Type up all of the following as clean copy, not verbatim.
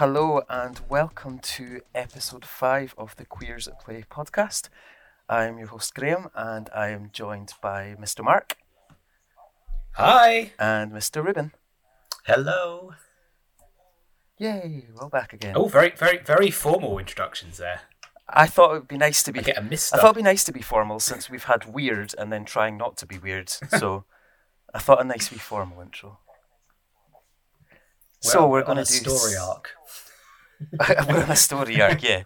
Hello and welcome to episode 5 of the Queers at Play podcast. I'm your host Graham and I am joined by Mr. Mark. Hi! And Mr. Ruben. Hello! Yay, we're back again. Oh, very, very, very formal introductions there. I thought it would be nice to be. I thought it'd be nice to be formal since we've had weird and then trying not to be weird. So I thought a nice wee formal intro. Well, so we're going to do story arc. We're on a story arc, yeah.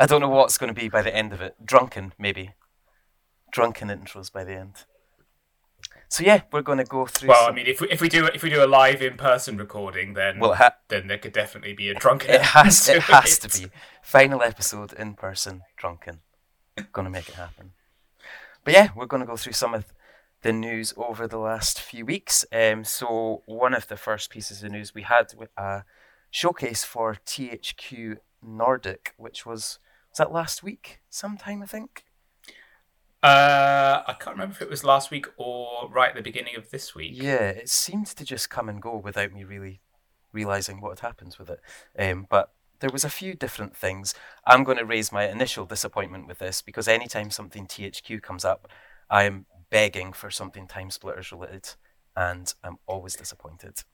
I don't know what's going to be by the end of it. Drunken, maybe. Drunken intros by the end. So yeah, we're going to go through. Well, I mean, if we do a live in person recording, then there could definitely be a drunken. It has to be final episode in person, drunken. Going to make it happen. But yeah, we're going to go through some of the news over the last few weeks. So one of the first pieces of news we had with a showcase for THQ Nordic, which was that last week sometime, I think. I can't remember if it was last week or right at the beginning of this week. Yeah, it seemed to just come and go without me really realising what had happened with it. But there was a few different things. I'm going to raise my initial disappointment with this because anytime something THQ comes up, I am begging for something TimeSplitters related, and I'm always disappointed.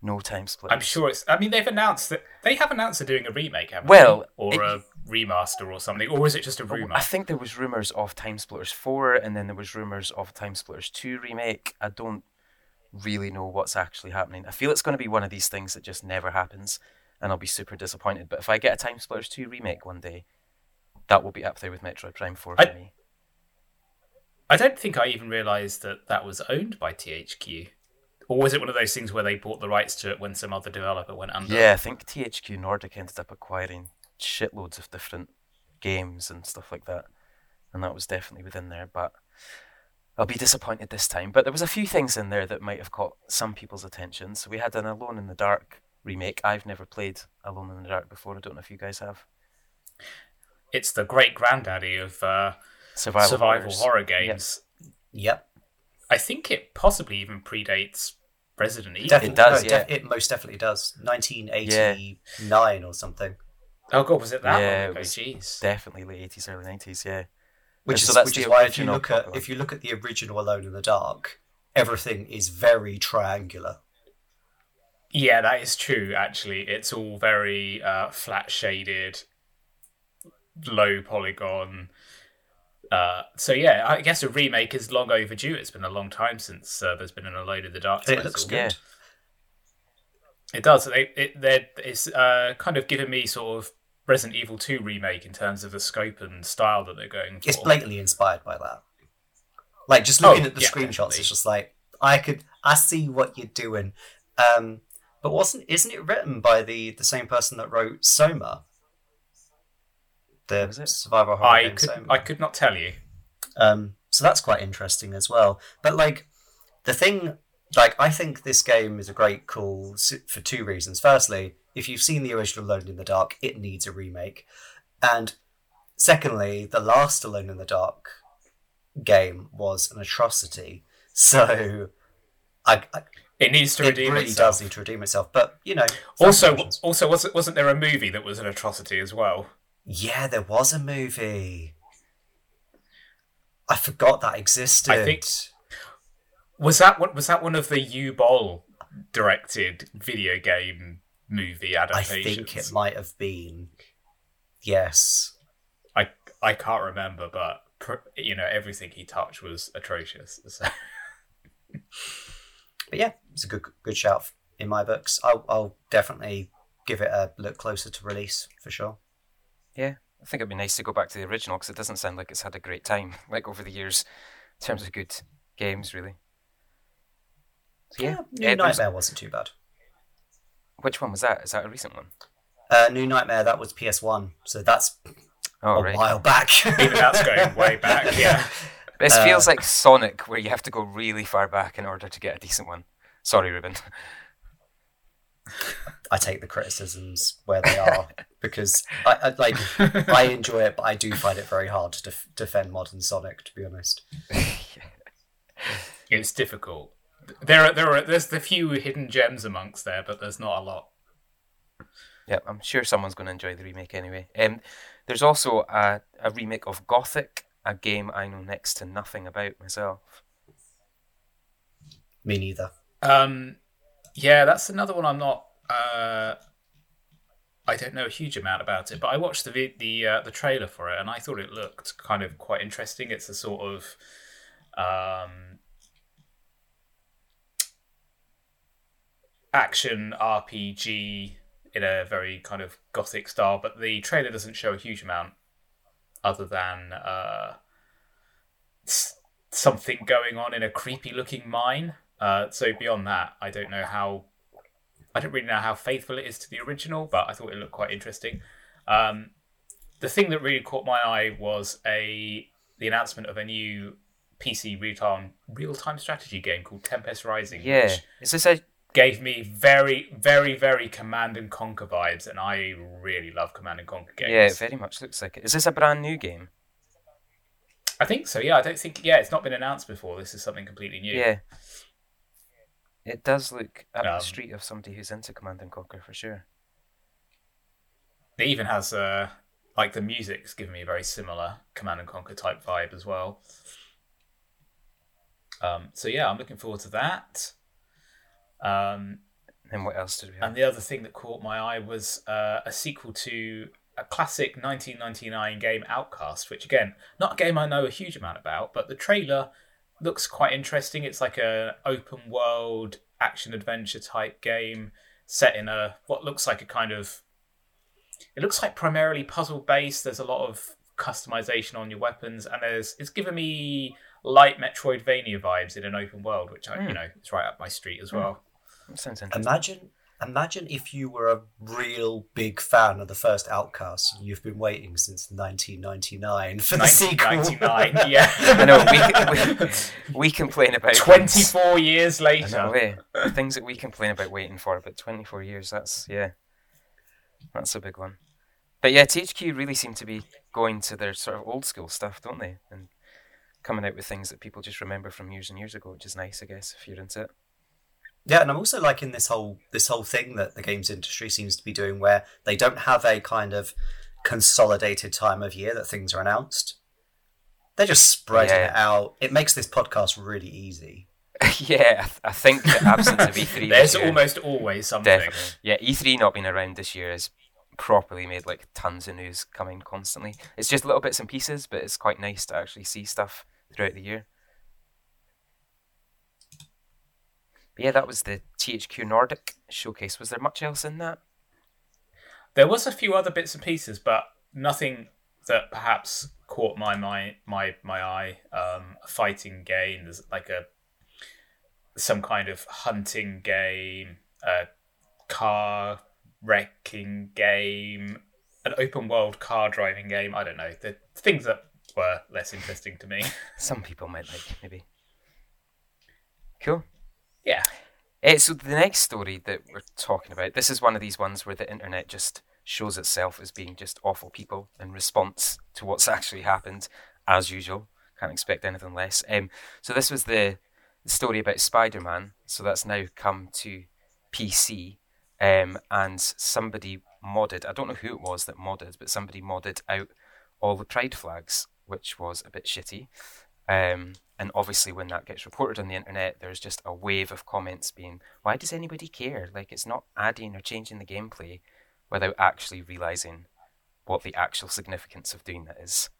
No TimeSplitters. I'm sure it's... I mean, they have announced they're doing a remake, haven't they? Or a remaster or something. Or was it just a rumour? I think there was rumours of TimeSplitters 4, and then there was rumours of TimeSplitters 2 remake. I don't really know what's actually happening. I feel it's going to be one of these things that just never happens, and I'll be super disappointed. But if I get a TimeSplitters 2 remake one day, that will be up there with Metroid Prime 4 for me. I don't think I even realised that was owned by THQ. Or was it one of those things where they bought the rights to it when some other developer went under? Yeah, I think THQ Nordic ended up acquiring shitloads of different games and stuff like that. And that was definitely within there, but I'll be disappointed this time. But there was a few things in there that might have caught some people's attention. So we had an Alone in the Dark remake. I've never played Alone in the Dark before. I don't know if you guys have. It's the great granddaddy of survival horror games. Yep. I think it possibly even predates Resident Evil. Definitely, it does, yeah. It most definitely does. 1989 or something. Oh god, was it that one? Oh, jeez. Definitely late 80s, early 90s, yeah. Which is why if you look at the original Alone in the Dark, everything is very triangular. Yeah, that is true, actually. It's all very flat shaded, low polygon. So yeah, I guess a remake is long overdue. It's been a long time since there's been an Alone in the Dark. It looks good. It does. It's kind of given me sort of Resident Evil 2 remake in terms of the scope and style that they're going for. It's blatantly inspired by that. Like just looking at the screenshots, definitely. It's just like I see what you're doing. But isn't it written by the same person that wrote Soma? The survival horror game. I could not tell you. So that's quite interesting as well. But like the thing, like I think this game is a great call for two reasons. Firstly, if you've seen the original Alone in the Dark, it needs a remake. And secondly, the last Alone in the Dark game was an atrocity. So it does need to redeem itself. But you know, also wasn't there a movie that was an atrocity as well? Yeah, there was a movie. I forgot that existed. I think was that one of the U-Boll directed video game movie adaptations? I think it might have been. Yes, I can't remember, but you know everything he touched was atrocious. So. But yeah, it's a good shout in my books. I'll definitely give it a look closer to release for sure. Yeah, I think it'd be nice to go back to the original because it doesn't sound like it's had a great time, like over the years, in terms of good games, really. So, yeah, New Nightmare wasn't too bad. Which one was that? Is that a recent one? New Nightmare, that was PS1, so that's a while back. Even that's going way back, yeah. But it feels like Sonic, where you have to go really far back in order to get a decent one. Sorry, Ruben. I take the criticisms where they are because I enjoy it, but I do find it very hard to defend modern Sonic. To be honest, it's difficult. There's the few hidden gems amongst there, but there's not a lot. Yeah, I'm sure someone's going to enjoy the remake anyway. There's also a remake of Gothic, a game I know next to nothing about myself. Me neither. Yeah, that's another one I'm not... I don't know a huge amount about it, but I watched the trailer for it, and I thought it looked kind of quite interesting. It's a sort of... action RPG in a very kind of gothic style, but the trailer doesn't show a huge amount other than something going on in a creepy looking mine. So beyond that, I don't really know how faithful it is to the original, but I thought it looked quite interesting. The thing that really caught my eye was the announcement of a new PC real-time strategy game called Tempest Rising. Yeah, is this gave me very, very, very Command and Conquer vibes, and I really love Command and Conquer games. Yeah, it very much looks like it. Is this a brand new game? I think so, yeah. It's not been announced before. This is something completely new. Yeah. It does look up the street of somebody who's into Command and Conquer, for sure. It even has, the music's given me a very similar Command and Conquer type vibe as well. So yeah, I'm looking forward to that. And what else did we have? And the other thing that caught my eye was a sequel to a classic 1999 game, Outcast, which again, not a game I know a huge amount about, but the trailer looks quite interesting. It's like a open world action adventure type game set in it looks like primarily puzzle based. There's a lot of customization on your weapons, and it's given me light Metroidvania vibes in an open world, which it's right up my street as well. That sounds interesting. Imagine if you were a real big fan of the first Outcast and you've been waiting since 1999 for the sequel. 1999, yeah. I know, we complain about 24 years later. I know, things that we complain about waiting for, but 24 years, that's a big one. But yeah, THQ really seem to be going to their sort of old school stuff, don't they? And coming out with things that people just remember from years and years ago, which is nice, I guess, if you're into it. Yeah, and I'm also liking this whole thing that the games industry seems to be doing, where they don't have a kind of consolidated time of year that things are announced. They're just spreading it out. It makes this podcast really easy. Yeah, I think the absence of E3 there's almost always something. Definitely. Yeah, E3 not being around this year has properly made tons of news coming constantly. It's just little bits and pieces, but it's quite nice to actually see stuff throughout the year. But yeah, that was the THQ Nordic showcase. Was there much else in that? There was a few other bits and pieces, but nothing that perhaps caught my eye. A fighting game, there's some kind of hunting game, a car wrecking game, an open world car driving game. I don't know, the things that were less interesting to me. Some people might maybe. Cool. Yeah. So the next story that we're talking about, this is one of these ones where the internet just shows itself as being just awful people in response to what's actually happened, as usual. Can't expect anything less. So this was the story about Spider-Man. So that's now come to PC. And somebody modded, I don't know who it was that modded, but somebody modded out all the pride flags, which was a bit shitty. And obviously when that gets reported on the internet, there's just a wave of comments being, why does anybody care? It's not adding or changing the gameplay, without actually realising what the actual significance of doing that is.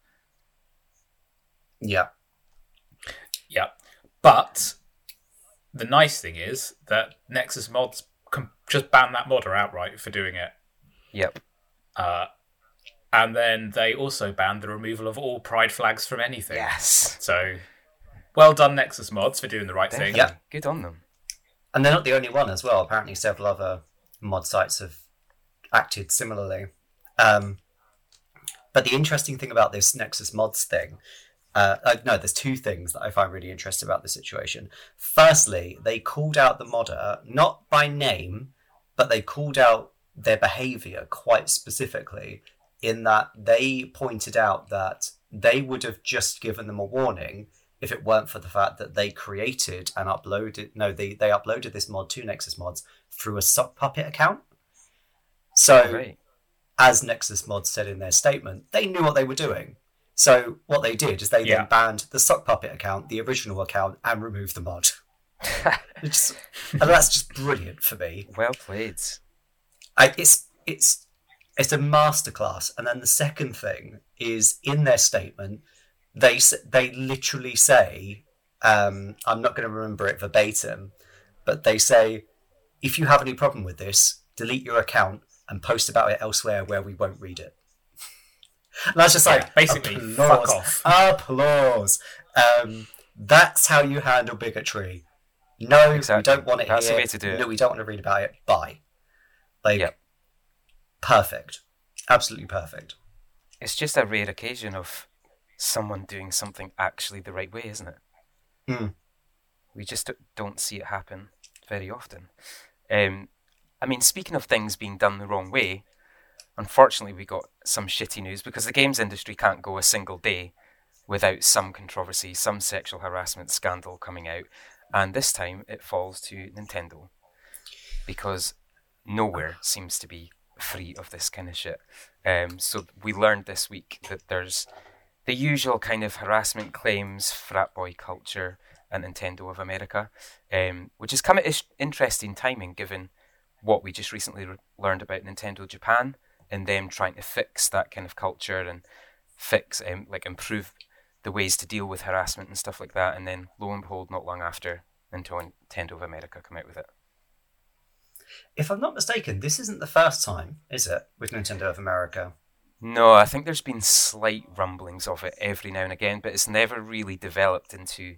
Yeah. Yeah. But the nice thing is that Nexus Mods can just ban that modder outright for doing it. Yep. And then they also banned the removal of all pride flags from anything. Yes. So, well done, Nexus Mods, for doing the right thing. Yeah, good on them. And they're not the only one as well. Apparently, several other mod sites have acted similarly. But the interesting thing about this Nexus Mods thing... there's two things that I find really interesting about the situation. Firstly, they called out the modder, not by name, but they called out their behaviour quite specifically, in that they pointed out that they would have just given them a warning if it weren't for the fact that they created and uploaded... No, they uploaded this mod to Nexus Mods through a sock puppet account. So, as Nexus Mods said in their statement, they knew what they were doing. So what they did is they then banned the Sock Puppet account, the original account, and removed the mod. And that's just brilliant for me. Well played. It's a masterclass. And then the second thing is, in their statement, they literally say, I'm not going to remember it verbatim, but they say, if you have any problem with this, delete your account and post about it elsewhere where we won't read it. And I was just like, basically, applause, fuck off. Applause. That's how you handle bigotry. No, exactly. We don't want it That's here. The way to do it. No, we don't want to read about it. Bye. Perfect. Absolutely perfect. It's just a rare occasion of someone doing something actually the right way, isn't it? Mm. We just don't see it happen very often. Speaking of things being done the wrong way, unfortunately we got some shitty news because the games industry can't go a single day without some controversy, some sexual harassment scandal coming out. And this time it falls to Nintendo, because nowhere seems to be free of this kind of shit. So we learned this week that there's the usual kind of harassment claims, frat boy culture, and Nintendo of America, which is kind of interesting timing given what we just recently learned about Nintendo Japan and them trying to fix that kind of culture and improve the ways to deal with harassment and stuff like that. And then lo and behold, not long after, Nintendo of America come out with it. If I'm not mistaken, this isn't the first time, is it, with Nintendo of America? No, I think there's been slight rumblings of it every now and again, but it's never really developed into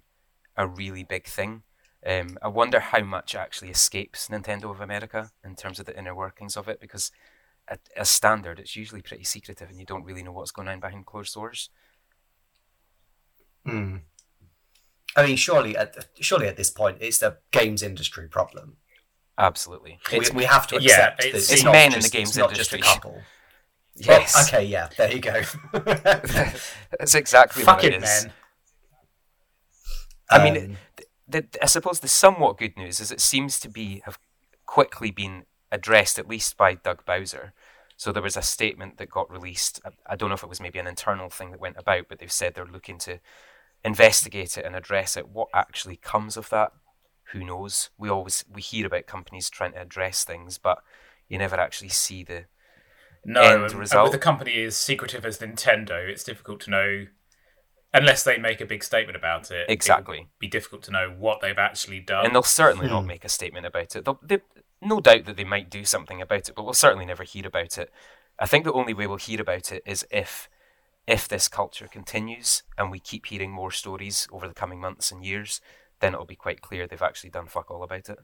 a really big thing. I wonder how much actually escapes Nintendo of America in terms of the inner workings of it, because as standard, it's usually pretty secretive and you don't really know what's going on behind closed doors. Mm. I mean, surely at this point, it's the games industry problem. Absolutely, we have to accept that it's not men just, in the games industry. Just a couple. Yes. Well, okay. Yeah. There you go. That's exactly fucking what it is. Men. I mean, I suppose the somewhat good news is it seems to have quickly been addressed, at least by Doug Bowser. So there was a statement that got released. I don't know if it was maybe an internal thing that went about, but they've said they're looking to investigate it and address it. What actually comes of that? Who knows? We hear about companies trying to address things, but you never actually see the end result. And with a company as secretive as Nintendo, it's difficult to know, unless they make a big statement about it. Exactly. It would be difficult to know what they've actually done. And they'll certainly not make a statement about it. They'll no doubt that they might do something about it, but we'll certainly never hear about it. I think the only way we'll hear about it is if this culture continues and we keep hearing more stories over the coming months and years, then it'll be quite clear they've actually done fuck all about it.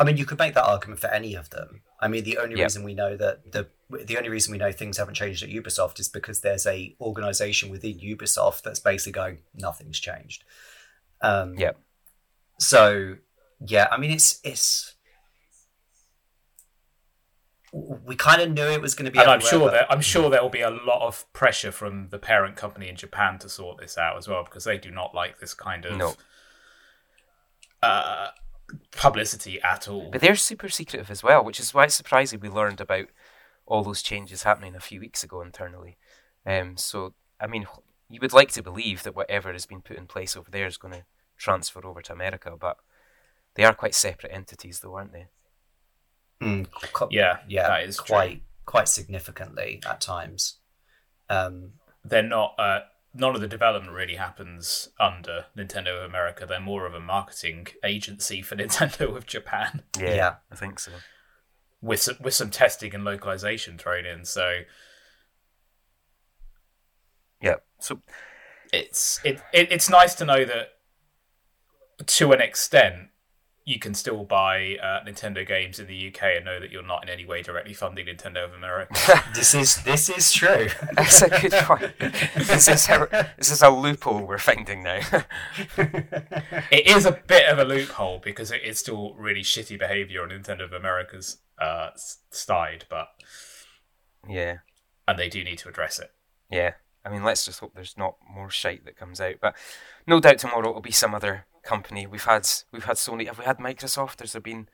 I mean, you could make that argument for any of them. I mean, the only reason we know that the only reason we know things haven't changed at Ubisoft is because there's a organisation within Ubisoft that's basically going, nothing's changed. So, yeah, I mean, it's we kind of knew it was going to be. And I'm sure there will be a lot of pressure from the parent company in Japan to sort this out as well, because they do not like this kind of publicity at all. But they're super secretive as well, which is why it's surprising we learned about all those changes happening a few weeks ago internally. So, I mean, you would like to believe that whatever has been put in place over there is going to transfer over to America, but they are quite separate entities, though, aren't they? That is quite significantly at times. They're not. None of the development really happens under Nintendo of America. They're more of a marketing agency for Nintendo of Japan. Yeah, I think so. With some testing and localization thrown in, so yeah. So it's nice to know that to an extent, you can still buy Nintendo games in the UK and know that you're not in any way directly funding Nintendo of America. This is true. That's a good point. This is a loophole we're finding now. It is a bit of a loophole because it is still really shitty behaviour on Nintendo of America's side, but yeah, and they do need to address it. Yeah, I mean, let's just hope there's not more shite that comes out. But no doubt tomorrow it'll be some other company. We've had Sony. Have we had Microsoft? There's been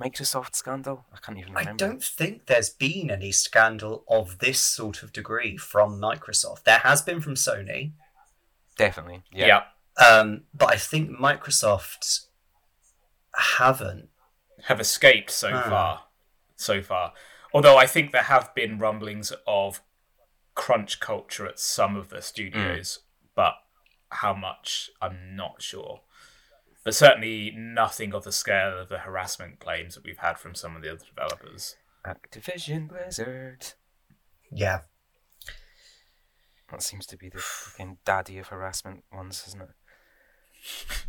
Microsoft scandal? I can't even remember. I don't think there's been any scandal of this sort of degree from Microsoft. There has been from Sony. Definitely, yeah. But I think Microsoft have escaped so far. Although I think there have been rumblings of crunch culture at some of the studios, but how much, I'm not sure. But certainly nothing of the scale of the harassment claims that we've had from some of the other developers. Activision Blizzard. Yeah. That seems to be the fucking daddy of harassment ones, isn't it?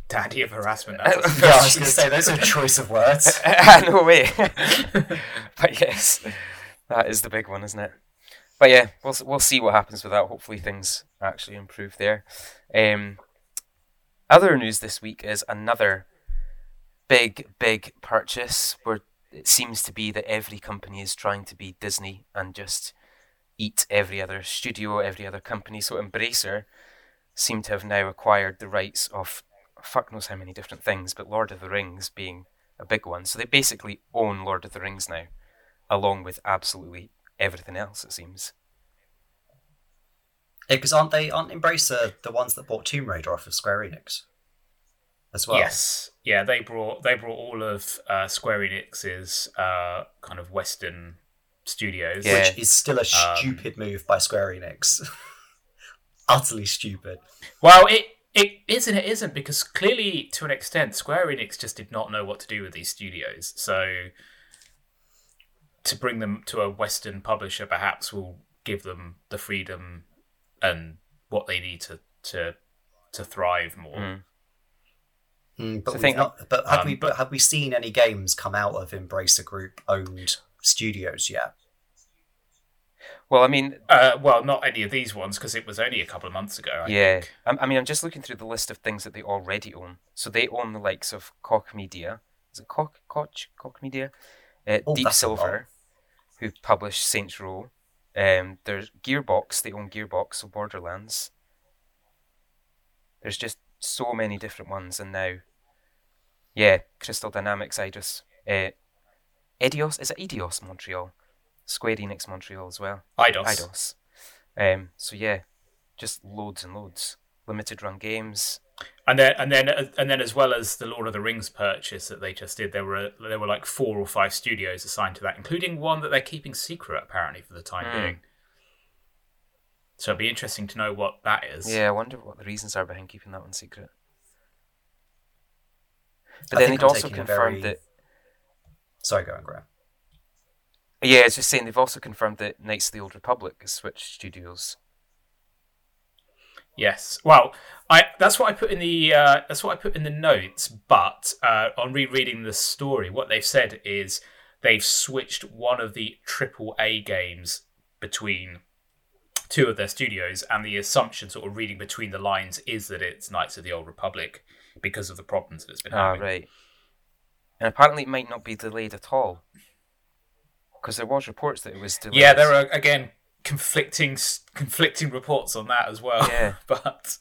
Daddy of harassment. Yeah, I was going to say, those are a choice of words. No way. But yes, that is the big one, isn't it? But yeah, we'll see what happens with that. Hopefully things actually improve there. Other news this week is another big purchase where it seems to be that every company is trying to be Disney and just eat every other studio, every other company. So Embracer seem to have now acquired the rights of fuck knows how many different things, but Lord of the Rings being a big one. So they basically own Lord of the Rings now, along with absolutely everything else, it seems. Yeah, because aren't Embracer the ones that bought Tomb Raider off of Square Enix as well? Yes, yeah, they brought all of Square Enix's kind of Western studios, yeah. Which is still a stupid move by Square Enix. Utterly stupid. Well, it is and it isn't, because clearly, to an extent, Square Enix just did not know what to do with these studios. So to bring them to a Western publisher perhaps will give them the freedom and what they need to thrive more. But have we seen any games come out of Embracer Group owned studios yet? Well, I mean... well, not any of these ones, because it was only a couple of months ago, I think. I mean, I'm just looking through the list of things that they already own. So they own the likes of Koch Media. Is it Koch Media? Deep Silver, who published Saints Row. There's Gearbox. They own Gearbox, so Borderlands. There's just so many different ones. And now, yeah, Crystal Dynamics, Eidos. Eidos? Is it Eidos Montreal? Square Enix Montreal as well. Eidos. So yeah, just loads and loads. Limited run games. And then, as well as the Lord of the Rings purchase that they just did, there were like 4 or 5 studios assigned to that, including one that they're keeping secret apparently for the time being. So it'd be interesting to know what that is. Yeah, I wonder what the reasons are behind keeping that one secret. But then they'd also confirmed that. Sorry, go on, Graham. Yeah, it's just saying they've also confirmed that Knights of the Old Republic has switched studios. Yes, well, that's what I put in the notes. But on rereading the story, what they've said is they've switched one of the AAA games between two of their studios, and the assumption, sort of reading between the lines, is that it's Knights of the Old Republic because of the problems that it's been having. Ah, right. And apparently, it might not be delayed at all. Because there was reports that it was delayed. Yeah, there are, again, conflicting reports on that as well. Yeah. But...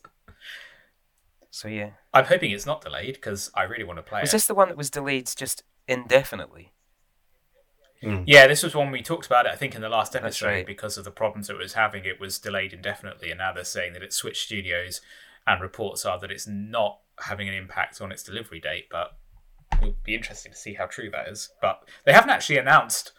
So, yeah. I'm hoping it's not delayed, because I really want to play it. Was this the one that was delayed just indefinitely? Yeah, this was one we talked about, I think, in the last episode. Right. Because of the problems that it was having, it was delayed indefinitely, and now they're saying that it switched studios, and reports are that it's not having an impact on its delivery date, but it would be interesting to see how true that is. But they haven't actually announced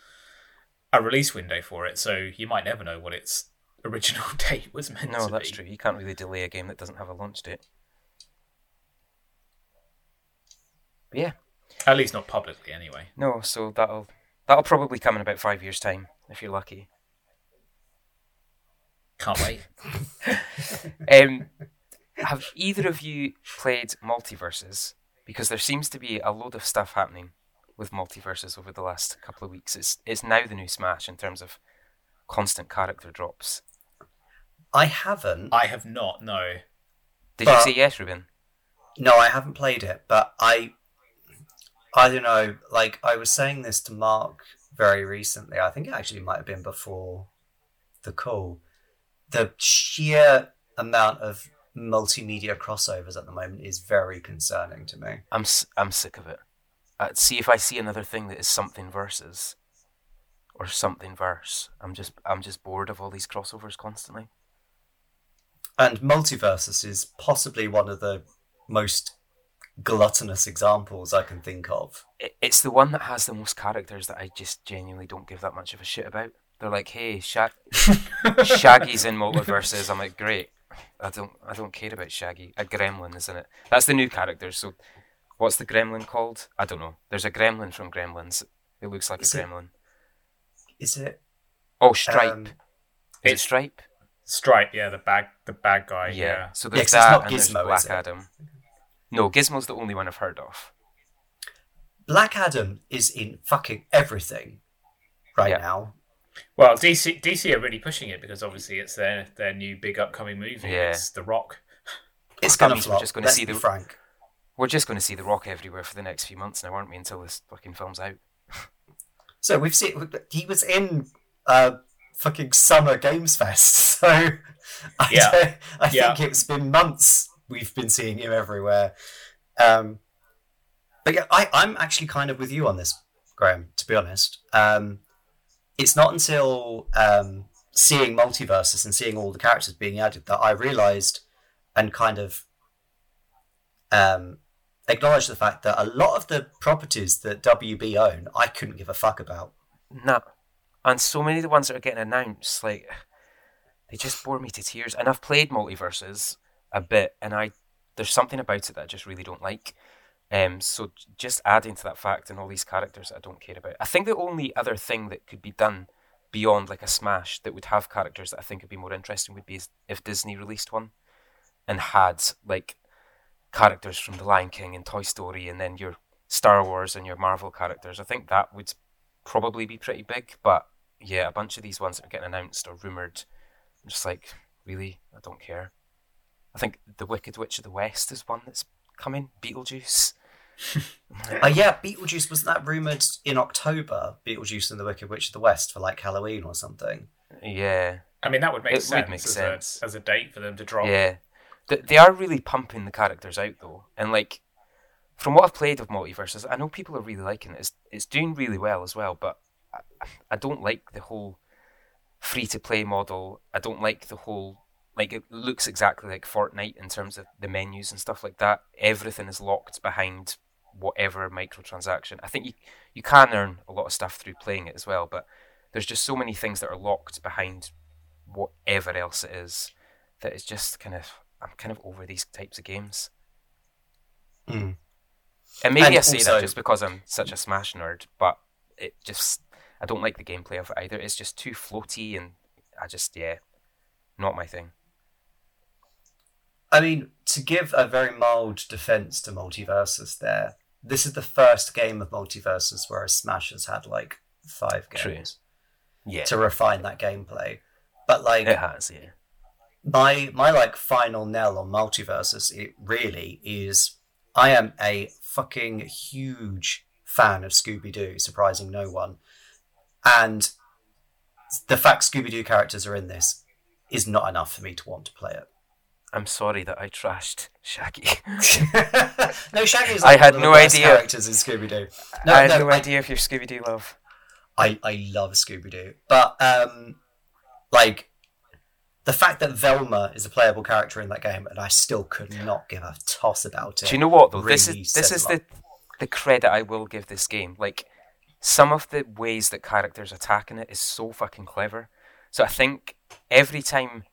a release window for it, so you might never know what its original date was meant to be. No, that's true. You can't really delay a game that doesn't have a launch date. But yeah. At least not publicly, anyway. No, so that'll probably come in about 5 years' time, if you're lucky. Can't wait. Have either of you played MultiVersus? Because there seems to be a load of stuff happening with MultiVersus over the last couple of weeks. It's now the new Smash in terms of constant character drops. I haven't. I have not, no. Did you say yes, Ruben? No, I haven't played it, but I don't know, like, I was saying this to Mark very recently. I think it actually might have been before the call. The sheer amount of multimedia crossovers at the moment is very concerning to me. I'm sick of it. see if I see another thing that is something versus or something verse. I'm just bored of all these crossovers constantly. And MultiVersus is possibly one of the most gluttonous examples I can think of. It's the one that has the most characters that I just genuinely don't give that much of a shit about. They're like, hey, Shaggy's in MultiVersus. I'm like, great. I don't care about Shaggy. A gremlin, isn't it? That's the new character. So, what's the gremlin called? I don't know. There's a gremlin from Gremlins. It looks like gremlin. Is it? Oh, Stripe. Is it Stripe? Stripe, yeah, the bad guy. Yeah. So there's that, and there's Black Adam. No, Gizmo's the only one I've heard of. Black Adam is in fucking everything right now. Well, DC are really pushing it because obviously it's their new big upcoming movie. Yeah. It's The Rock. It's going to flop. We're just going to see The Rock everywhere for the next few months now, aren't we? Until this fucking film's out. So we've seen he was in fucking Summer Games Fest. So I think it's been months we've been seeing him everywhere. But yeah, I'm actually kind of with you on this, Graham. To be honest. It's not until seeing MultiVersus and seeing all the characters being added that I realised and kind of acknowledged the fact that a lot of the properties that WB own, I couldn't give a fuck about. No. And so many of the ones that are getting announced, like, they just bore me to tears. And I've played MultiVersus a bit, and there's something about it that I just really don't like. So just adding to that fact and all these characters that I don't care about. I think the only other thing that could be done beyond like a Smash that would have characters that I think would be more interesting would be if Disney released one and had like characters from The Lion King and Toy Story and then your Star Wars and your Marvel characters. I think that would probably be pretty big, but yeah, a bunch of these ones that are getting announced or rumoured, I'm just like, really? I don't care. I think The Wicked Witch of the West is one that's coming. Beetlejuice. Beetlejuice, wasn't that rumoured in October? Beetlejuice and the Wicked Witch of the West for like Halloween or something. Yeah, I mean that would make sense as a date for them to drop. Yeah, they are really pumping the characters out though, and like from what I've played of MultiVersus, I know people are really liking it. It's doing really well as well, but I don't like the whole free to play model. I don't like the whole. Like, it looks exactly like Fortnite in terms of the menus and stuff like that. Everything is locked behind whatever microtransaction. I think you can earn a lot of stuff through playing it as well, but there's just so many things that are locked behind whatever else it is that it's just kind of... I'm kind of over these types of games. Mm. And maybe I say that just because I'm such a Smash nerd, but it just... I don't like the gameplay of it either. It's just too floaty and I just... Yeah, not my thing. I mean, to give a very mild defence to MultiVersus there, this is the first game of MultiVersus where Smash has had, like, 5 games to refine that gameplay. But, like... It has, yeah. My like, final nail on MultiVersus, it really is... I am a fucking huge fan of Scooby-Doo, surprising no one. And the fact Scooby-Doo characters are in this is not enough for me to want to play it. I'm sorry that I trashed Shaggy. No, Shaggy's like one of the best characters in Scooby-Doo. No, I had no idea if you're Scooby-Doo love. I love Scooby-Doo. But, like, the fact that Velma is a playable character in that game and I still could not give a toss about it. Do you know what, though? Really this is the credit I will give this game. Like, some of the ways that characters attack in it is so fucking clever. So I think every time...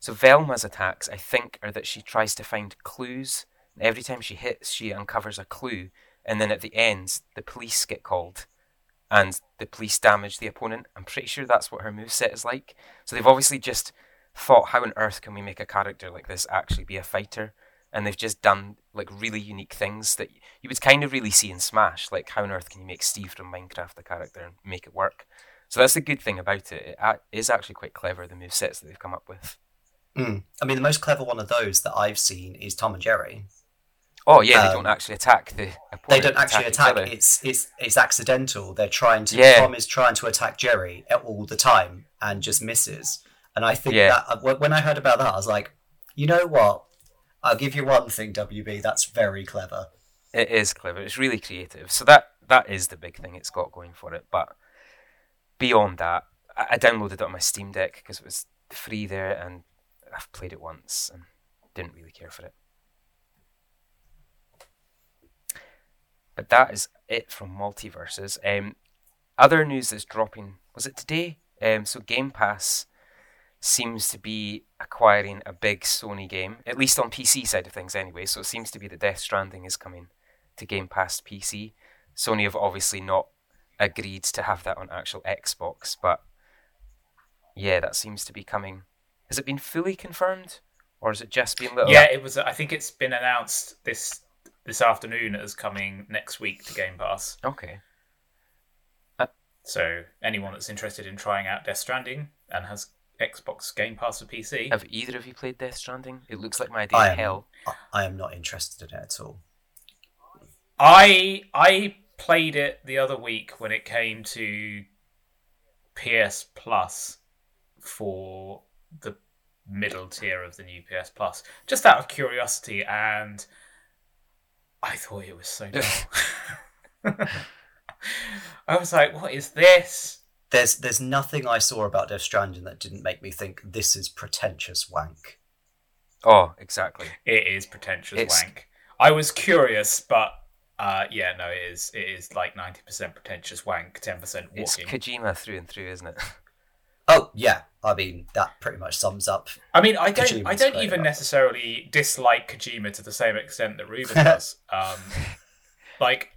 So Velma's attacks, I think, are that she tries to find clues. Every time she hits, she uncovers a clue. And then at the end, the police get called. And the police damage the opponent. I'm pretty sure that's what her moveset is like. So they've obviously just thought, how on earth can we make a character like this actually be a fighter? And they've just done like really unique things that you would kind of really see in Smash. Like, how on earth can you make Steve from Minecraft the character and make it work? So that's the good thing about it. It is actually quite clever, the movesets that they've come up with. Mm. I mean, the most clever one of those that I've seen is Tom and Jerry. Oh yeah, they don't actually attack the opponent. They don't actually attack. It's accidental. They're trying to. Yeah. Tom is trying to attack Jerry all the time and just misses. And I think that when I heard about that, I was like, you know what? I'll give you one thing, WB. That's very clever. It is clever. It's really creative. So that is the big thing it's got going for it. But beyond that, I downloaded it on my Steam Deck because it was free there, and I've played it once and didn't really care for it. But that is it from MultiVersus. Other news that's dropping, was it today? So Game Pass seems to be acquiring a big Sony game, at least on PC side of things anyway, so it seems to be that Death Stranding is coming to Game Pass PC. Sony have obviously not agreed to have that on actual Xbox, but yeah, that seems to be coming. Has it been fully confirmed, or has it just been little? Yeah, it was. I think it's been announced this afternoon as coming next week to Game Pass. Okay. So anyone that's interested in trying out Death Stranding and has Xbox Game Pass for PC. Have either of you played Death Stranding? It looks like my idea of hell. I am not interested in it at all. I played it the other week when it came to PS Plus for the middle tier of the new PS Plus, just out of curiosity, and I thought it was so dull. I was like, what is this? There's nothing I saw about Death Stranding that didn't make me think this is pretentious wank. Oh, exactly. It is pretentious wank. I was curious, but yeah, no, it is like 90% pretentious wank, 10% walking. It's Kojima through and through, isn't it? Oh yeah, I mean that pretty much sums up. I mean, I don't even necessarily dislike Kojima to the same extent that Ruben does. Like,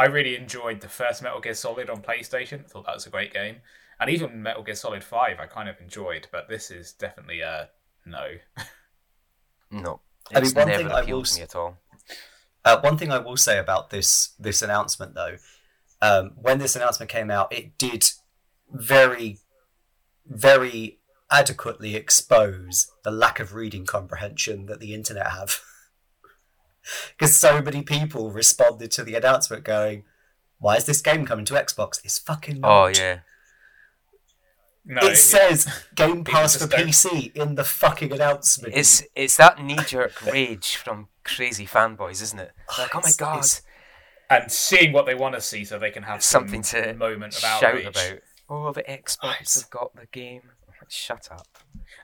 I really enjoyed the first Metal Gear Solid on PlayStation. I thought that was a great game, and even Metal Gear Solid 5, I kind of enjoyed. But this is definitely a no. No, it's never appealed to me at all. One thing I will say about this announcement, though, when this announcement came out, it did very adequately expose the lack of reading comprehension that the internet have. Because so many people responded to the announcement going, why is this game coming to Xbox? It's fucking not. Oh, yeah. No, it says Game Pass for PC in the fucking announcement. It's that knee-jerk rage from crazy fanboys, isn't it? Like, oh my God. And seeing what they want to see so they can have something to moment of outrage. Shout about. Oh, the Xbox have got the game. Shut up.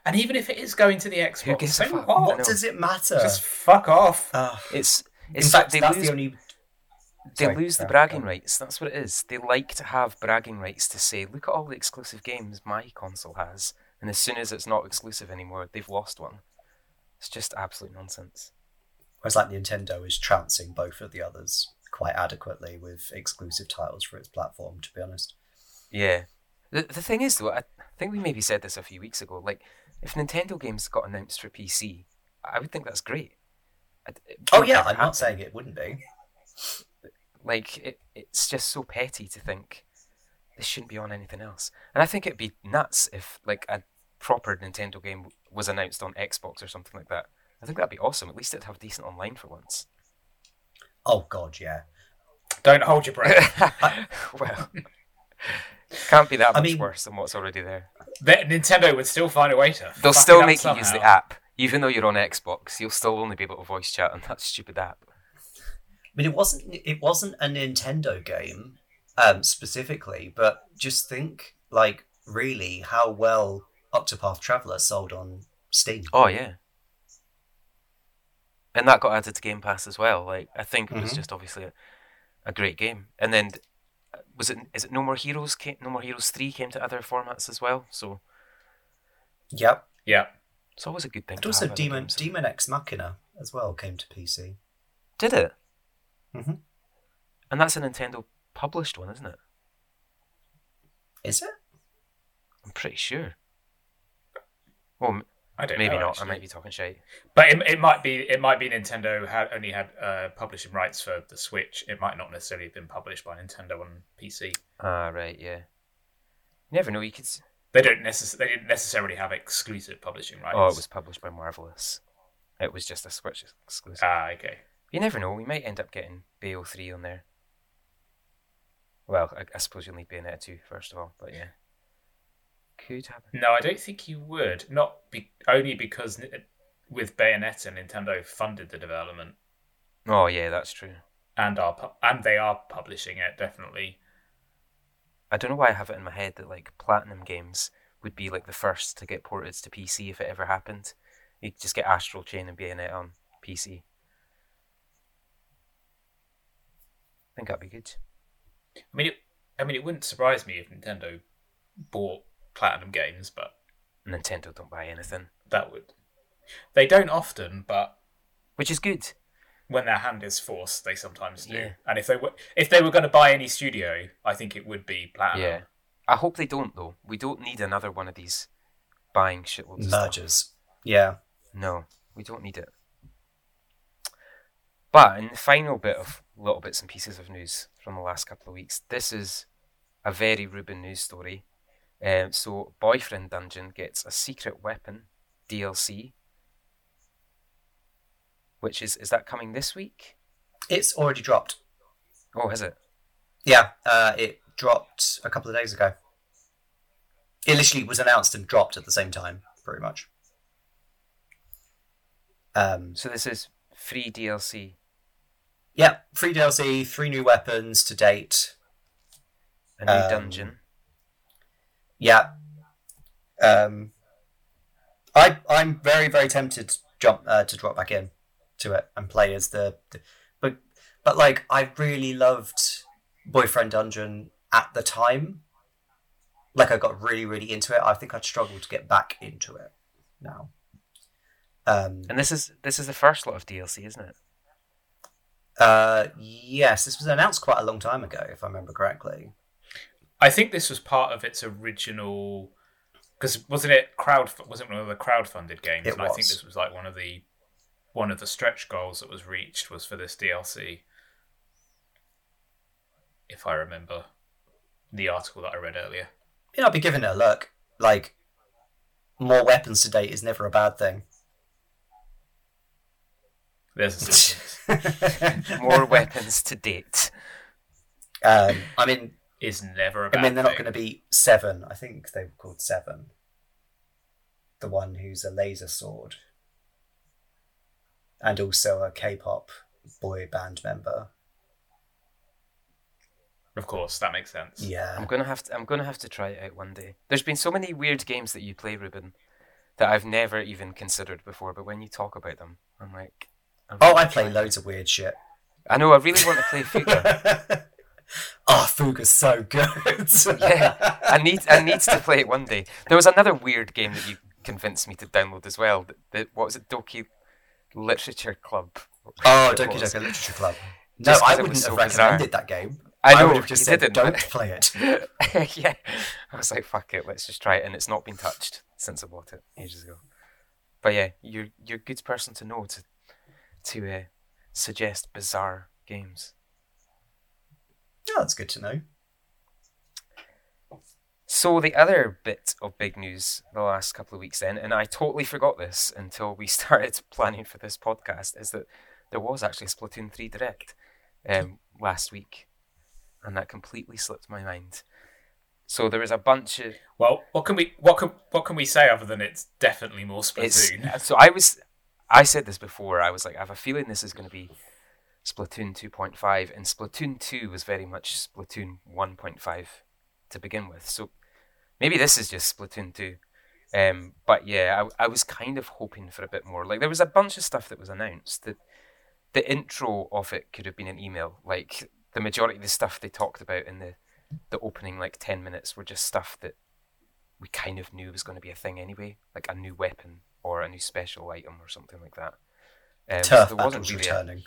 And even if it is going to the Xbox, so what does it matter? Just fuck off. It's in fact, they lose the bragging rights. That's what it is. They like to have bragging rights to say, look at all the exclusive games my console has. And as soon as it's not exclusive anymore, they've lost one. It's just absolute nonsense. Whereas like Nintendo is trouncing both of the others quite adequately with exclusive titles for its platform, to be honest. Yeah. The thing is, though, I think we maybe said this a few weeks ago, like, if Nintendo games got announced for PC, I would think that's great. I'm not saying it wouldn't be. Like, it's just so petty to think this shouldn't be on anything else. And I think it'd be nuts if, like, a proper Nintendo game was announced on Xbox or something like that. I think that'd be awesome. At least it'd have decent online for once. Oh, God, yeah. Don't hold your breath. Well... Can't be that much worse than what's already there. Nintendo would still find a way to. They'll still make you use the app, even though you're on Xbox. You'll still only be able to voice chat on that stupid app. I mean, it wasn't a Nintendo game specifically, but just think, like, really how well Octopath Traveler sold on Steam. Oh yeah, and that got added to Game Pass as well. Like, I think it was just obviously a great game, and then. Is it No More Heroes? No More Heroes 3 came to other formats as well. So, yep. It's always a good thing. And also, Demon Ex Machina as well came to PC. Did it? Mhm. And that's a Nintendo published one, isn't it? Is it? I'm pretty sure. Well, I don't know. Maybe not. Actually. I might be talking shit. But it might be Nintendo had only had publishing rights for the Switch. It might not necessarily have been published by Nintendo on PC. Ah, right, yeah. You never know. You could. They didn't necessarily have exclusive publishing rights. Oh, it was published by Marvelous. It was just a Switch exclusive. Ah, okay. You never know. We might end up getting Bayo 3 on there. Well, I suppose you'll need Bayonetta 2 first of all, but yeah. Could happen. No, I don't think you would. Only because with Bayonetta, Nintendo funded the development. Oh yeah, that's true. and they are publishing it, definitely. I don't know why I have it in my head that like Platinum Games would be like the first to get ported to PC if it ever happened. You'd just get Astral Chain and Bayonetta on PC. I think that'd be good. I mean, it wouldn't surprise me if Nintendo bought Platinum Games, but Nintendo don't buy anything. That would. They don't often, but which is good. When their hand is forced, they sometimes do. Yeah. And if they were going to buy any studio, I think it would be Platinum. Yeah. I hope they don't though. We don't need another one of these buying shitloads of mergers. Yeah. No, we don't need it. But in the final bit of little bits and pieces of news from the last couple of weeks, this is a very Ruben news story. So Boyfriend Dungeon gets a secret weapon DLC, which is that coming this week? It's already dropped. Oh, has it? Yeah, it dropped a couple of days ago. It literally was announced and dropped at the same time, pretty much. So this is free DLC. Yeah, free DLC, 3 new weapons to date. A new dungeon. Yeah. I'm very, very tempted to drop back in to it and play as the... But like, I really loved Boyfriend Dungeon at the time. Like, I got really, really into it. I think I'd struggle to get back into it now. And this is the first lot of DLC, isn't it? Yes, this was announced quite a long time ago, if I remember correctly. I think this was part of its original, because wasn't one of the crowdfunded games? It was. I think this was like one of the stretch goals that was reached was for this DLC. If I remember the article that I read earlier, I'd be giving it a look. Like, more weapons to date is never a bad thing. There's more weapons to date. I mean, is never. I mean, they're not going to be 7. I think they were called 7. The one who's a laser sword, and also a K-pop boy band member. Of course, that makes sense. Yeah, I'm gonna have to try it out one day. There's been so many weird games that you play, Ruben, that I've never even considered before. But when you talk about them, I'm like. I play loads of weird shit. I know, I really want to play Fuga. Oh, Fuga's so good. Yeah, I need to play it one day. There was another weird game that you convinced me to download as well. What was it? Doki Literature Club. Oh, Doki Doki Literature Club. No, I wouldn't have recommended that game. I know, I would have just said, don't play it. Yeah, I was like, fuck it, let's just try it. And it's not been touched since I bought it ages ago. But yeah, you're a good person to know to suggest bizarre games. Oh, that's good to know. So the other bit of big news the last couple of weeks then, and I totally forgot this until we started planning for this podcast, is that there was actually a Splatoon 3 Direct last week, and that completely slipped my mind. So there is a bunch of... Well, what can we say other than it's definitely more Splatoon? So I said this before, I was like, I have a feeling this is going to be Splatoon 2.5, and Splatoon 2 was very much Splatoon 1.5 to begin with, so maybe this is just Splatoon 2. But yeah, I was kind of hoping for a bit more. Like, there was a bunch of stuff that was announced. The intro of it could have been an email. Like, the majority of the stuff they talked about in the opening, like, 10 minutes were just stuff that we kind of knew was going to be a thing anyway, like a new weapon or a new special item or something like that. Turf so battles really returning.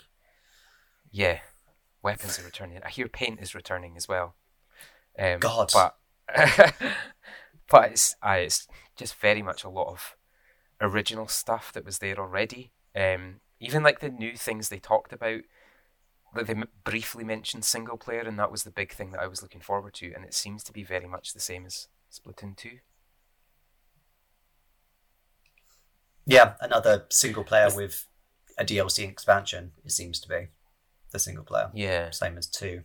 Yeah, weapons are returning. I hear paint is returning as well. God. But it's just very much a lot of original stuff that was there already. Even like the new things they talked about, like they briefly mentioned single player, and that was the big thing that I was looking forward to, and it seems to be very much the same as Splatoon 2. Yeah, another single player with a DLC expansion, it seems to be. The single player. Yeah. Same as 2.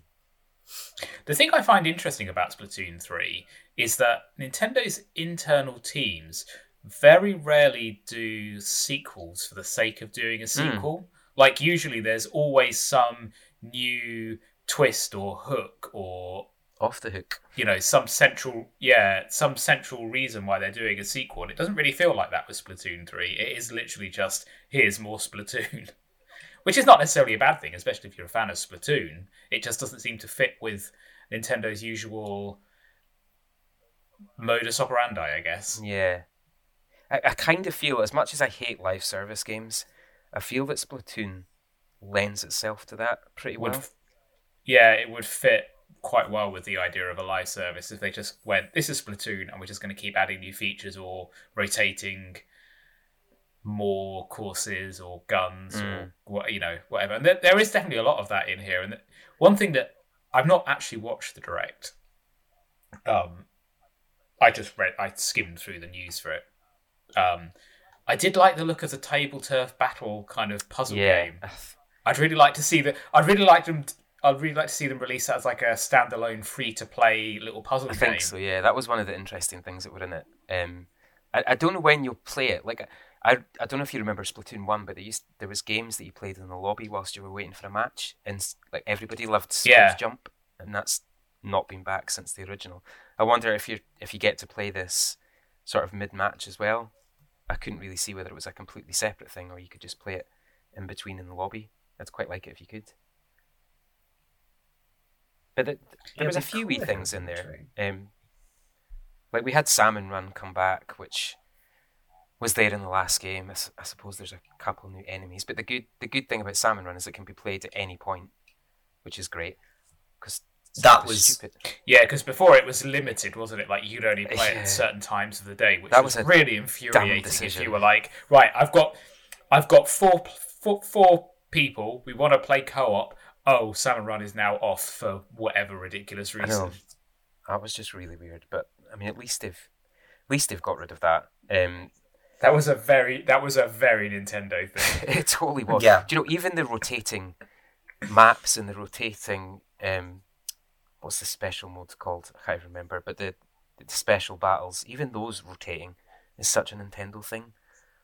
The thing I find interesting about Splatoon 3 is that Nintendo's internal teams very rarely do sequels for the sake of doing a sequel. Like, usually there's always some new twist or hook or off the hook, you know, some central reason why they're doing a sequel. And it doesn't really feel like that with Splatoon 3. It is literally just, here's more Splatoon, which is not necessarily a bad thing, especially if you're a fan of Splatoon. It just doesn't seem to fit with Nintendo's usual modus operandi, I guess. Yeah. I kind of feel, as much as I hate live service games, I feel that Splatoon lends itself to that pretty well. It would fit quite well with the idea of a live service if they just went, this is Splatoon, and we're just going to keep adding new features or rotating more courses or guns or whatever. And there is definitely a lot of that in here. And one thing that I've not actually watched the Direct. I skimmed through the news for it. I did like the look of the table turf battle kind of puzzle game. I'd really like to see them release that as like a standalone free-to-play little puzzle game. I think so, yeah. That was one of the interesting things that were in it. I don't know when you'll play it. Like, I don't know if you remember Splatoon 1, but there was games that you played in the lobby whilst you were waiting for a match, and like everybody loved Space Jump, and that's not been back since the original. I wonder if you get to play this sort of mid-match as well. I couldn't really see whether it was a completely separate thing or you could just play it in between in the lobby. I'd quite like it if you could. But there was a few wee things in there. Like we had Salmon Run come back, which was there in the last game. I suppose there's a couple new enemies, but the good thing about Salmon Run is it can be played at any point, which is great. Because that was stupid. Yeah, because before it was limited, wasn't it? Like, you'd only play it at certain times of the day, which was really infuriating if you were like, right, I've got four people, we want to play co-op. Oh, Salmon Run is now off for whatever ridiculous reason. I know. That was just really weird, but I mean, at least they've got rid of that. That was a very Nintendo thing. It totally was. Yeah. Do you know, even the rotating maps and the rotating what's the special mode called? I can't remember. But the special battles, even those rotating is such a Nintendo thing.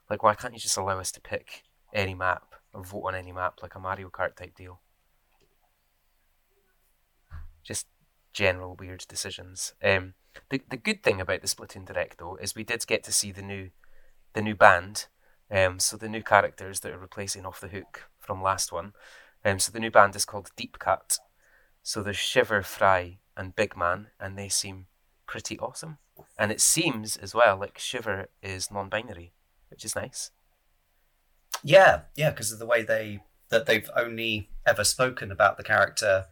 Like, why can't you just allow us to pick any map or vote on any map like a Mario Kart type deal? Just general weird decisions. The good thing about the Splatoon Direct though is we did get to see the new band, so the new characters that are replacing Off the Hook from last one. So the new band is called Deep Cut. So there's Shiver, Fry, and Big Man, and they seem pretty awesome. And it seems as well like Shiver is non-binary, which is nice. Yeah, because of the way they've only ever spoken about the character.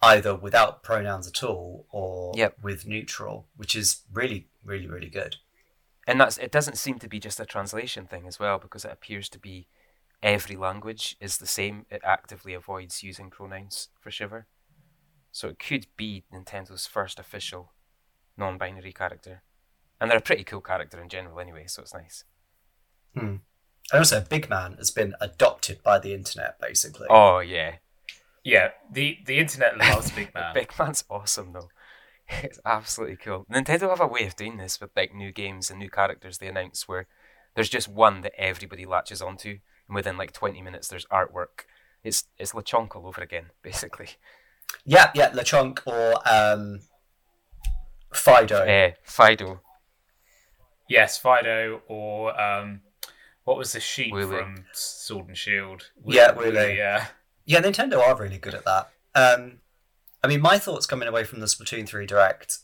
Either without pronouns at all or with neutral, which is really, really, really good. And it doesn't seem to be just a translation thing as well, because it appears to be every language is the same. It actively avoids using pronouns for Shiver. So it could be Nintendo's first official non-binary character. And they're a pretty cool character in general anyway, so it's nice. And also Big Man has been adopted by the internet, basically. Oh, yeah. Yeah, the internet loves Big Man. Big Man's awesome, though. It's absolutely cool. Nintendo have a way of doing this with like new games and new characters they announce where there's just one that everybody latches onto, and within like 20 minutes there's artwork. It's Lechonk all over again, basically. Yeah, Lechonk or Fido. Yeah, Fido. Yes, Fido or what was the sheep Wooly from Sword and Shield? Wooly. Yeah. Yeah, Nintendo are really good at that. I mean, my thoughts coming away from the Splatoon 3 Direct,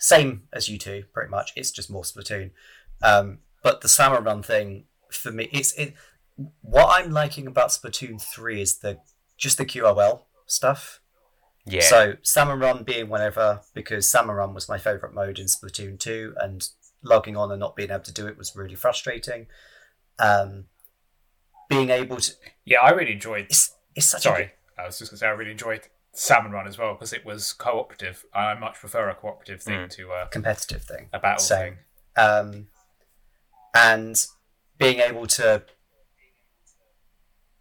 same as you two, pretty much. It's just more Splatoon. But the Salmon Run thing, for me, what I'm liking about Splatoon 3 is just the QOL stuff. Yeah. So Salmon Run being whenever, because Salmon Run was my favourite mode in Splatoon 2, and logging on and not being able to do it was really frustrating. Being able to... Yeah, I really enjoyed... It's such Sorry, a... I was just going to say, I really enjoyed Salmon Run as well, because it was cooperative. I much prefer a cooperative thing to a... competitive thing. A battle thing. And being able to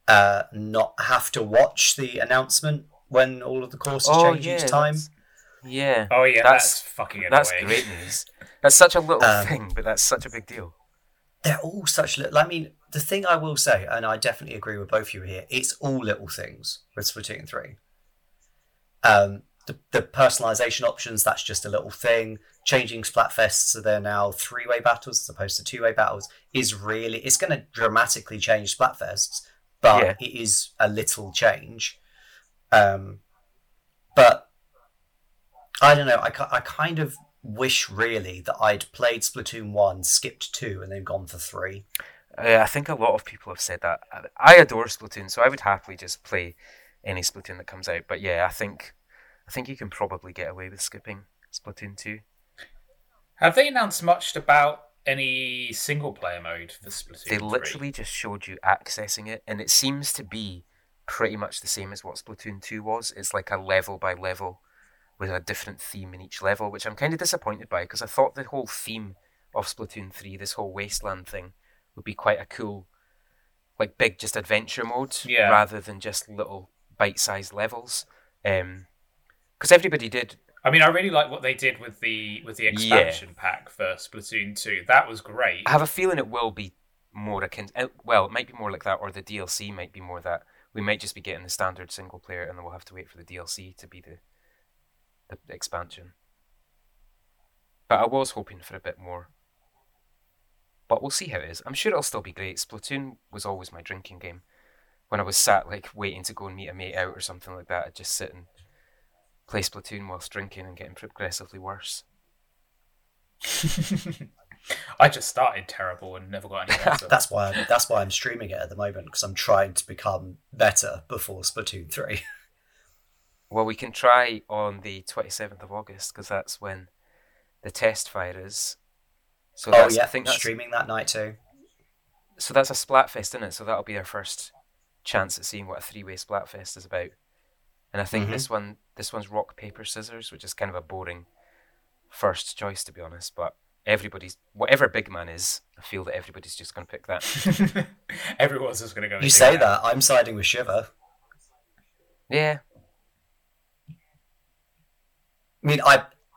not have to watch the announcement when all of the courses change each time. Yeah. Oh, yeah, that's fucking annoying. That's great news. That's such a little thing, but that's such a big deal. They're all such little... I mean... the thing I will say, and I definitely agree with both of you here, it's all little things with Splatoon 3. The personalization options, that's just a little thing. Changing Splatfests so they're now three-way battles as opposed to two-way battles is really... It's going to dramatically change Splatfests, but it is a little change. But I don't know. I kind of wish, really, that I'd played Splatoon 1, skipped 2, and then gone for 3. I think a lot of people have said that. I adore Splatoon, so I would happily just play any Splatoon that comes out. But yeah, I think you can probably get away with skipping Splatoon 2. Have they announced much about any single-player mode for Splatoon 3? They literally just showed you accessing it, and it seems to be pretty much the same as what Splatoon 2 was. It's like a level by level with a different theme in each level, which I'm kind of disappointed by, because I thought the whole theme of Splatoon 3, this whole wasteland thing, would be quite a cool, like, big just adventure mode, rather than just little bite-sized levels. Because everybody did. I mean, I really like what they did with the expansion pack for Splatoon 2. That was great. I have a feeling it will be more akin. Well, it might be more like that, or the DLC might be more that. We might just be getting the standard single player, and then we'll have to wait for the DLC to be the expansion. But I was hoping for a bit more. But we'll see how it is. I'm sure it'll still be great. Splatoon was always my drinking game. When I was sat, like, waiting to go and meet a mate out or something like that, I'd just sit and play Splatoon whilst drinking and getting progressively worse. I just started terrible and never got any better. That's why I'm streaming it at the moment, because I'm trying to become better before Splatoon 3. Well, we can try on the 27th of August, because that's when the test fire is. So I think that's streaming that night too. So that's a Splatfest, isn't it? So that'll be our first chance at seeing what a three-way Splatfest is about. And I think this one's rock, paper, scissors, which is kind of a boring first choice, to be honest. But everybody's, whatever Big Man is, I feel that everybody's just going to pick that. Everyone's just going to go. You say that. I'm siding with Shiver. Yeah. I mean,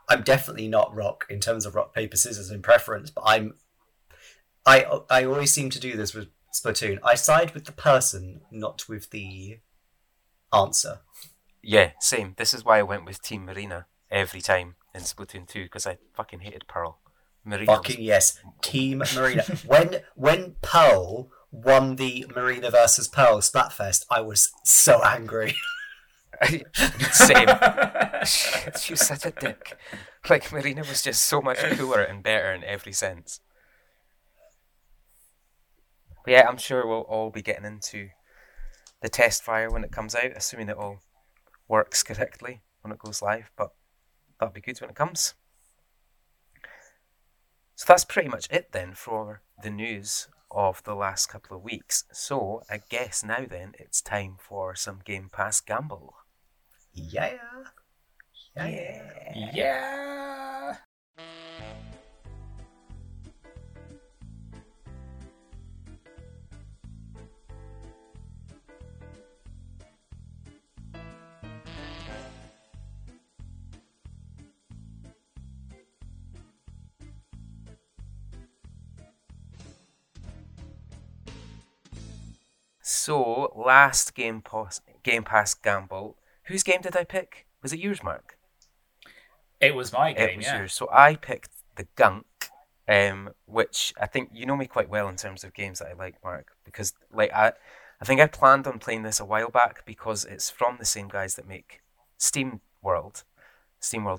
I'm definitely not rock in terms of rock, paper, scissors in preference, but I always seem to do this with Splatoon. I side with the person, not with the answer. Yeah, same. This is why I went with Team Marina every time in Splatoon 2, because I fucking hated Pearl. Marina fucking was... yes. Team Marina. When Pearl won the Marina versus Pearl Splatfest, I was so angry. Same. She was such a dick. Like, Marina was just so much cooler and better in every sense. But yeah, I'm sure we'll all be getting into the test fire when it comes out, assuming it all works correctly when it goes live, but that'll be good when it comes. So that's pretty much it then for the news of the last couple of weeks. So I guess now then it's time for some Game Pass gamble. Yeah. Yeah. Yeah. So, last Game Pass gamble. Whose game did I pick? Was it yours, Mark? It was my game, It was yours. So I picked The Gunk, which I think you know me quite well in terms of games that I like, Mark, because like I think I planned on playing this a while back, because it's from the same guys that make Steam World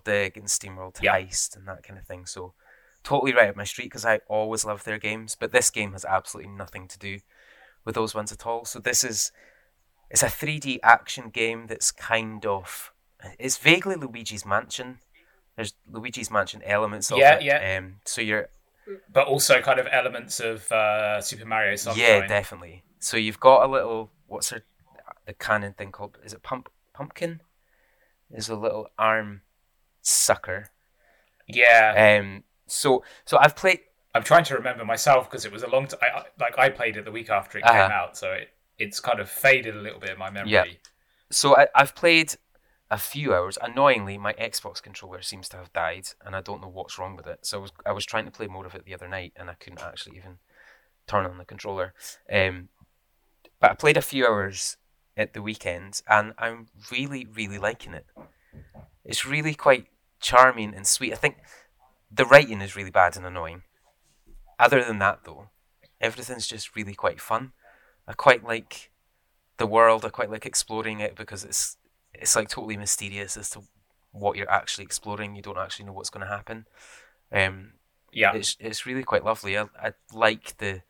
Dig and Steam World Heist and that kind of thing. So totally right up my street, because I always love their games, but this game has absolutely nothing to do with those ones at all. So it's a 3D action game that's kind of, it's vaguely Luigi's Mansion. There's Luigi's Mansion elements of it. Yeah. But also kind of elements of Super Mario Sunshine. Yeah, definitely. So you've got a little, the cannon thing called, is it Pumpkin? There's a little arm sucker. Yeah. So I've played, I'm trying to remember myself, because it was a long time. I played it the week after it came out, so it's kind of faded a little bit in my memory. Yeah. So I've played a few hours. Annoyingly, my Xbox controller seems to have died, and I don't know what's wrong with it. So I was trying to play more of it the other night, and I couldn't actually even turn on the controller. But I played a few hours at the weekend, and I'm really, really liking it. It's really quite charming and sweet. I think the writing is really bad and annoying. Other than that, though, everything's just really quite fun. I quite like the world. I quite like exploring it, because it's like totally mysterious as to what you're actually exploring. You don't actually know what's going to happen. Yeah, it's really quite lovely. I like the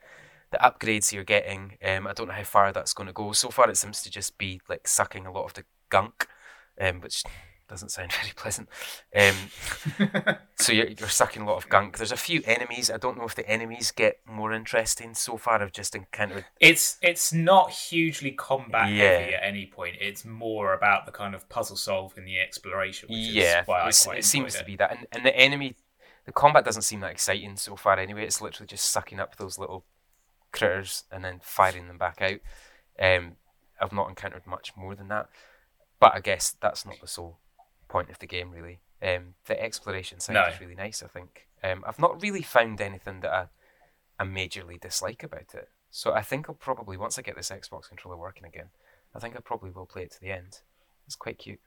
upgrades you're getting. I don't know how far that's going to go. So far, it seems to just be like sucking a lot of the gunk, which doesn't sound very pleasant. So you're sucking a lot of gunk. There's a few enemies. I don't know if the enemies get more interesting. So far, I've just encountered. It's not hugely combat heavy at any point. It's more about the kind of puzzle solving, the exploration. Which is why it seems to be that, and the enemy. The combat doesn't seem that exciting so far anyway. It's literally just sucking up those little critters and then firing them back out. I've not encountered much more than that. But I guess that's not the sole point of the game, really. The exploration side is really nice, I think. I've not really found anything that I majorly dislike about it. So I think I'll probably, once I get this Xbox controller working again, I think I probably will play it to the end. It's quite cute.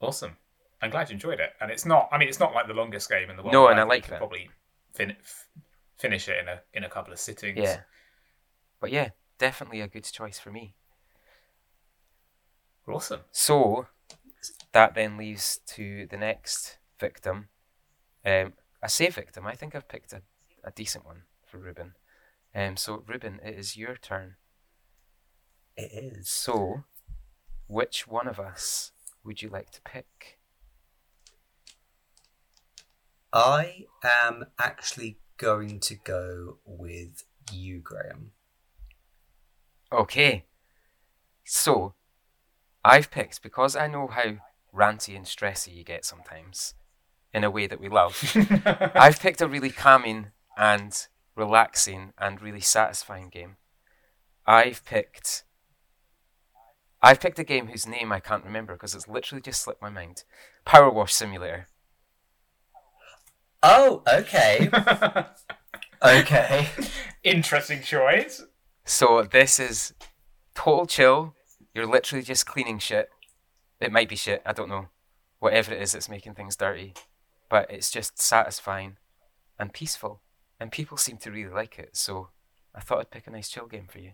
Awesome. I'm glad you enjoyed it, and it's not like the longest game in the world. No, and I like that. Probably finish it in a couple of sittings. Yeah, but yeah, definitely a good choice for me. Awesome. So that then leads to the next victim. I say victim. I think I've picked a decent one for Ruben. So Ruben, it is your turn. It is. So, which one of us would you like to pick? I am actually going to go with you, Graham. Okay. So, I've picked, because I know how ranty and stressy you get sometimes, in a way that we love, I've picked a really calming and relaxing and really satisfying game. I've picked a game whose name I can't remember because it's literally just slipped my mind. Power Wash Simulator. Oh, okay. Okay. Interesting choice. So this is total chill. You're literally just cleaning shit. It might be shit, I don't know. Whatever it is that's making things dirty. But it's just satisfying and peaceful. And people seem to really like it. So I thought I'd pick a nice chill game for you.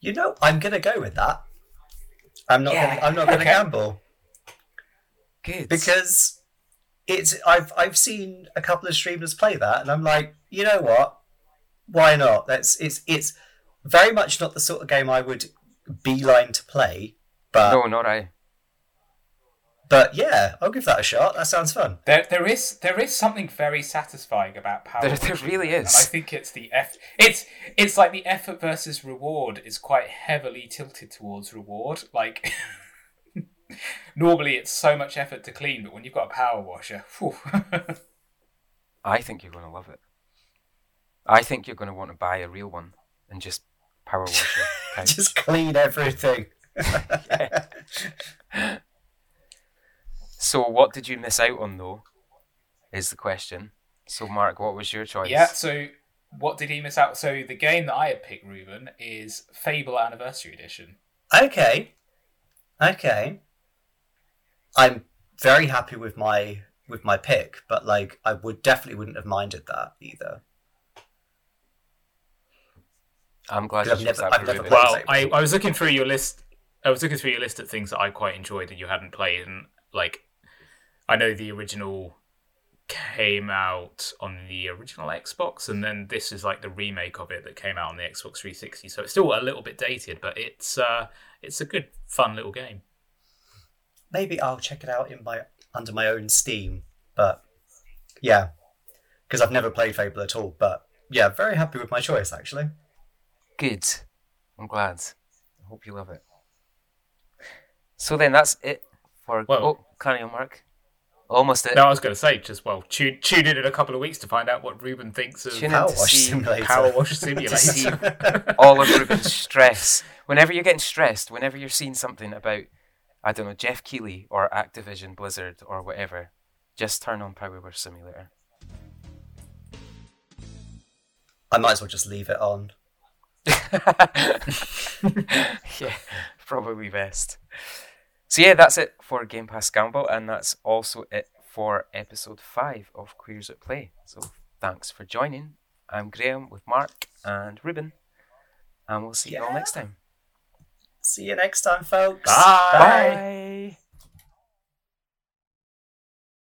You know, I'm going to go with that. I'm not going to gamble. Good. Because I've seen a couple of streamers play that, and I'm like, you know what? Why not? It's very much not the sort of game I would beeline to play. But no, not I. But yeah, I'll give that a shot. That sounds fun. There is something very satisfying about Power. There really is. And I think it's the effort. It's like the effort versus reward is quite heavily tilted towards reward, like. Normally it's so much effort to clean, but when you've got a power washer, whew. I think you're going to love it. I think you're going to want to buy a real one and just power wash it. Just clean everything. So what did you miss out on, though, is the question. So Mark, what was your choice? Yeah, so what did he miss out? So the game that I had picked, Ruben, is Fable Anniversary Edition. Okay. I'm very happy with my pick, but like I wouldn't have minded that either. I'm glad you chose that. I was looking through your list. I was looking through your list of things that I quite enjoyed and you hadn't played, and like I know the original came out on the original Xbox, and then this is like the remake of it that came out on the Xbox 360. So it's still a little bit dated, but it's a good, fun little game. Maybe I'll check it out under my own Steam, but yeah, because I've never played Fable at all. But yeah, very happy with my choice actually. Good, I'm glad. I hope you love it. So then that's it for. Well, carry on, Mark. Almost it. No, I was going to say, just tune in a couple of weeks to find out what Ruben thinks of Power Wash Simulator. To see all of Ruben's stress. Whenever you're getting stressed, whenever you're seeing something about, I don't know, Jeff Keighley or Activision Blizzard or whatever, just turn on Power Wash Simulator. I might as well just leave it on. Yeah, probably best. So yeah, that's it for Game Pass Gamble, and that's also it for episode 5 of Queers at Play. So thanks for joining. I'm Graham with Mark and Ruben, and we'll see you all next time. See you next time, folks. Bye. Bye.